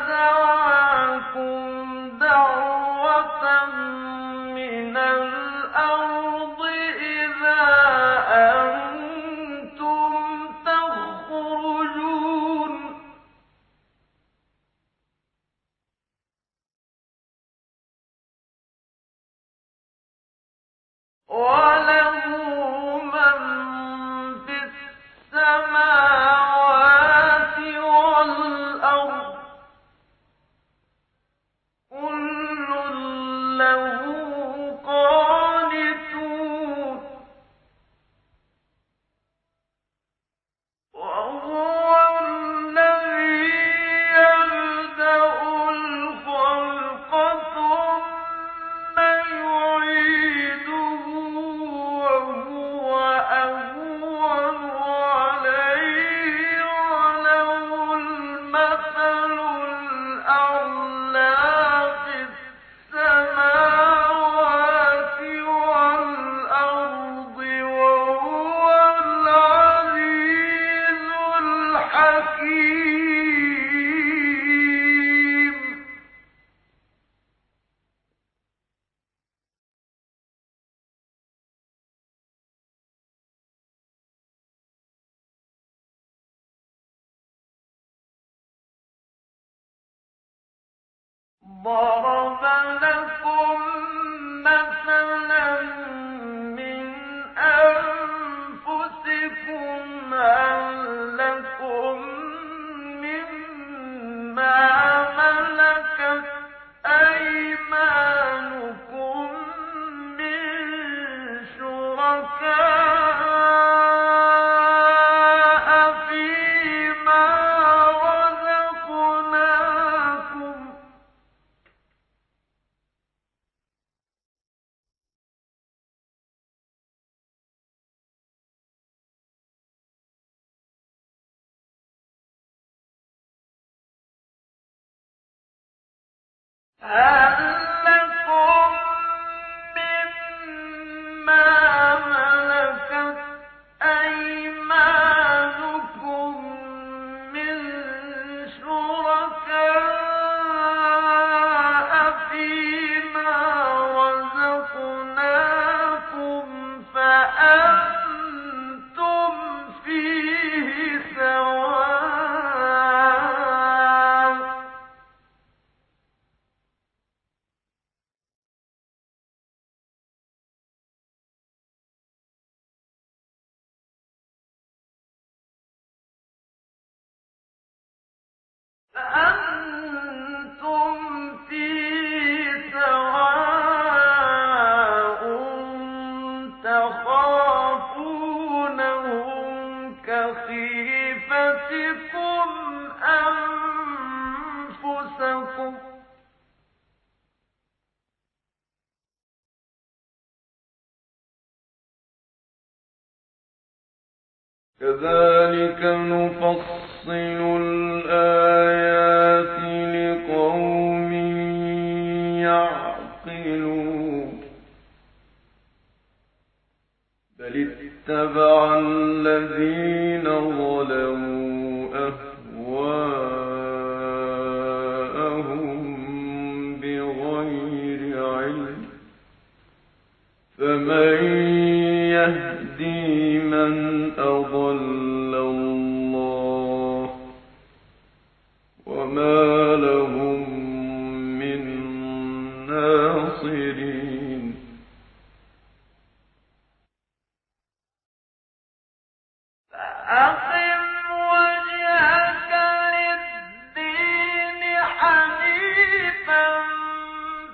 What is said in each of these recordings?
دعاكم دعوة من الأرض إذا أنتم تخرجون وله من في السماوات والأرض كل له قانتون. وهو الذي يبدأ الخلق ثم يعيده وهو أهون عليه وله المثل الأعلى في السماوات والأرض وهو العزيز الحكيم. ضرب لكم مثلا من أنفسكم هل لكم مما ملكت أيمانكم من شركاء فيما رزقناكم فأنتم فيه سواء معكم كذلك نفصل الآيات لقوم يعقلون. بل اتبع الذين ظلموا أهواءهم بغير علم فمن يهدي من أضل الله وما لهم من ناصرين. فأقم وجهك للدين حنيفا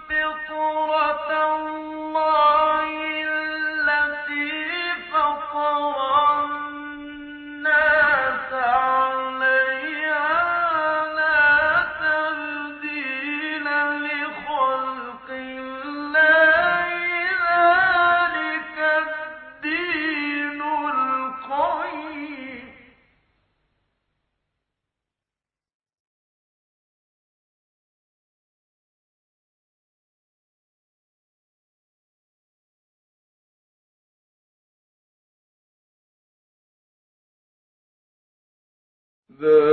فطرة الله التي فطر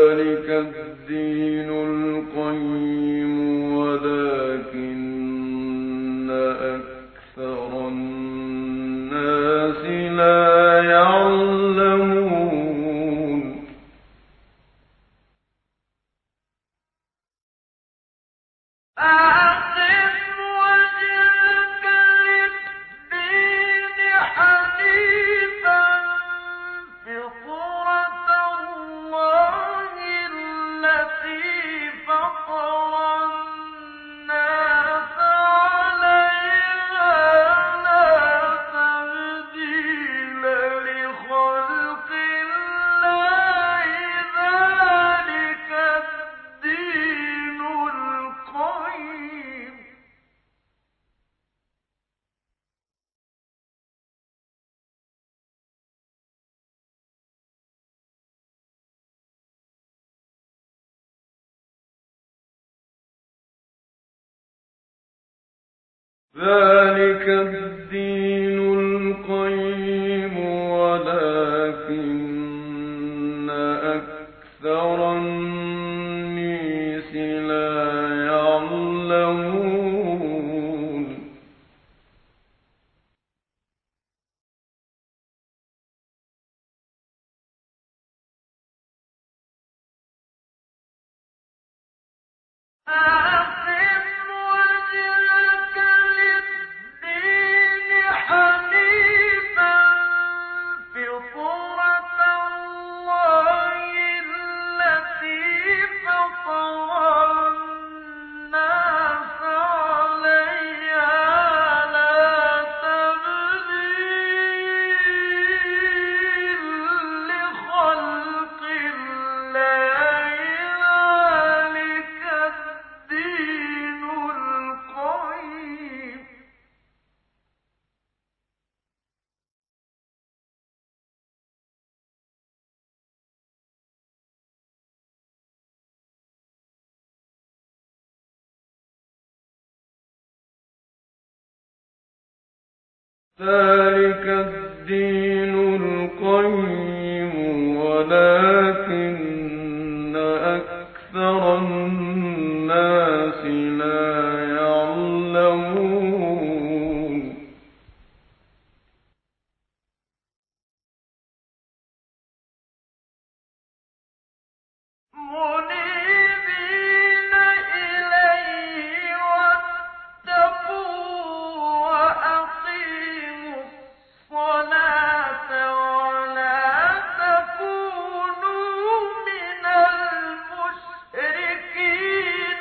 ذلك الدين القيم ولكن أكثر الناس لا يعلمون. ذلك الدين القيم ولكن أكثر الناس لا يعلمون. ذلك الدين القيم ولكن أكثر الناس لا يعلمون. ولا تكونوا من المشركين.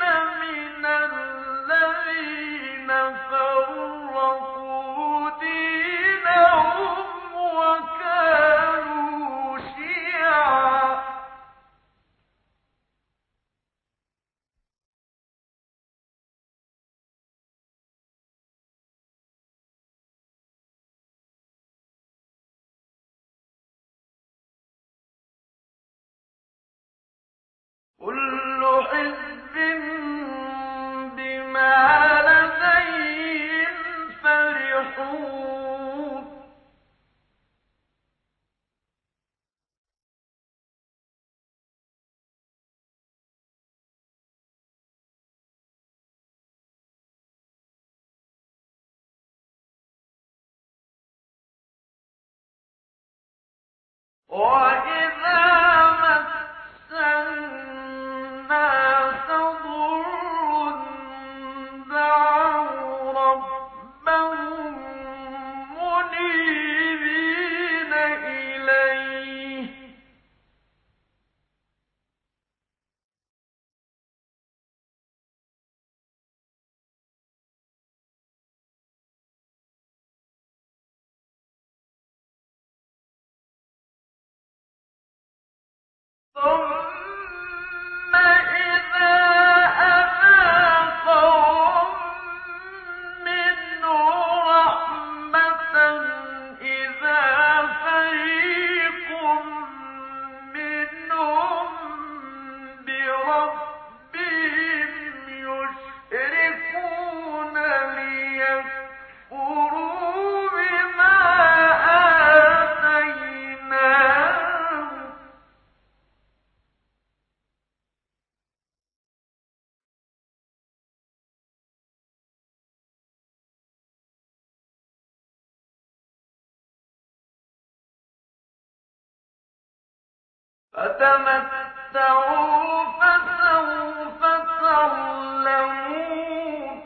فتمتعوا فسوف تعلمون.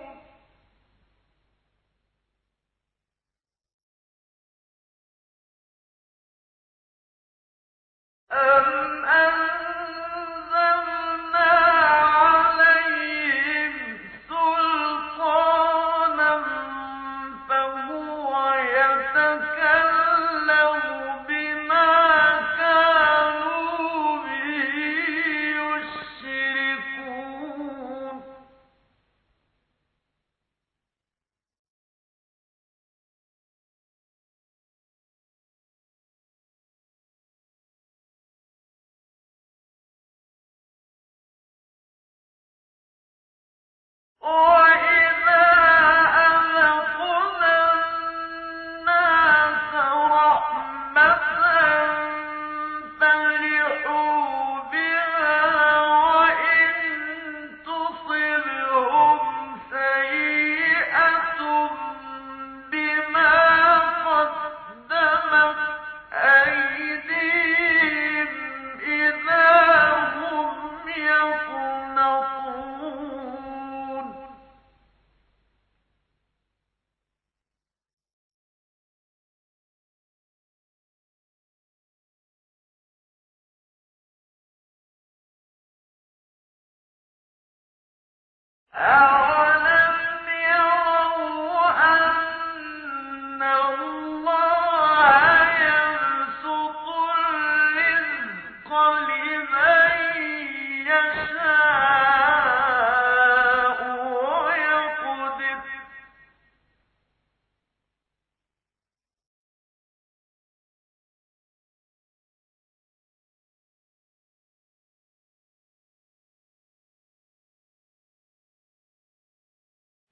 أم أنزلنا عليهم سلطانا فهو يتكلم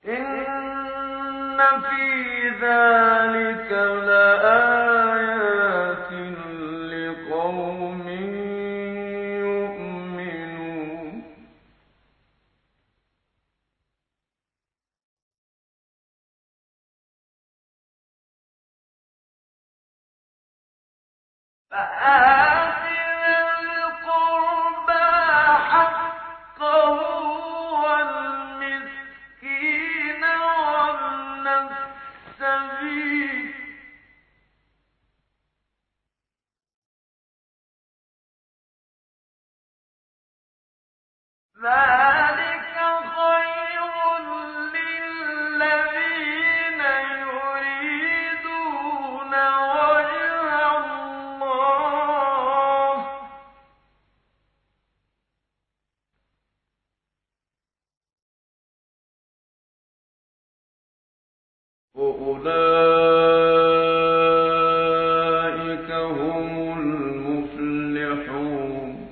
إن في ذلك لآيات لقوم يؤمنون. وأولئك هم المفلحون.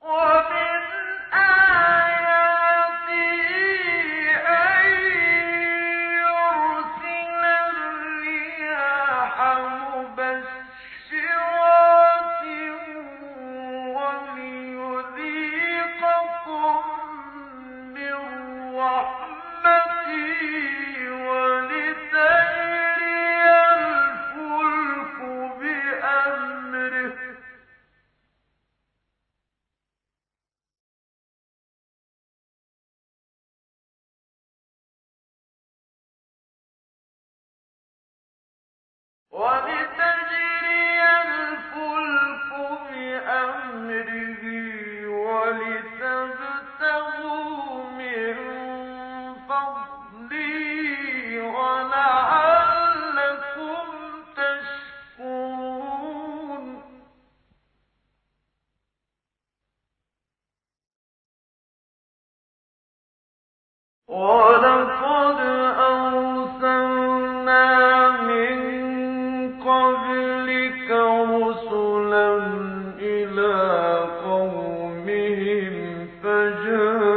الكافرين. فَجَاءَ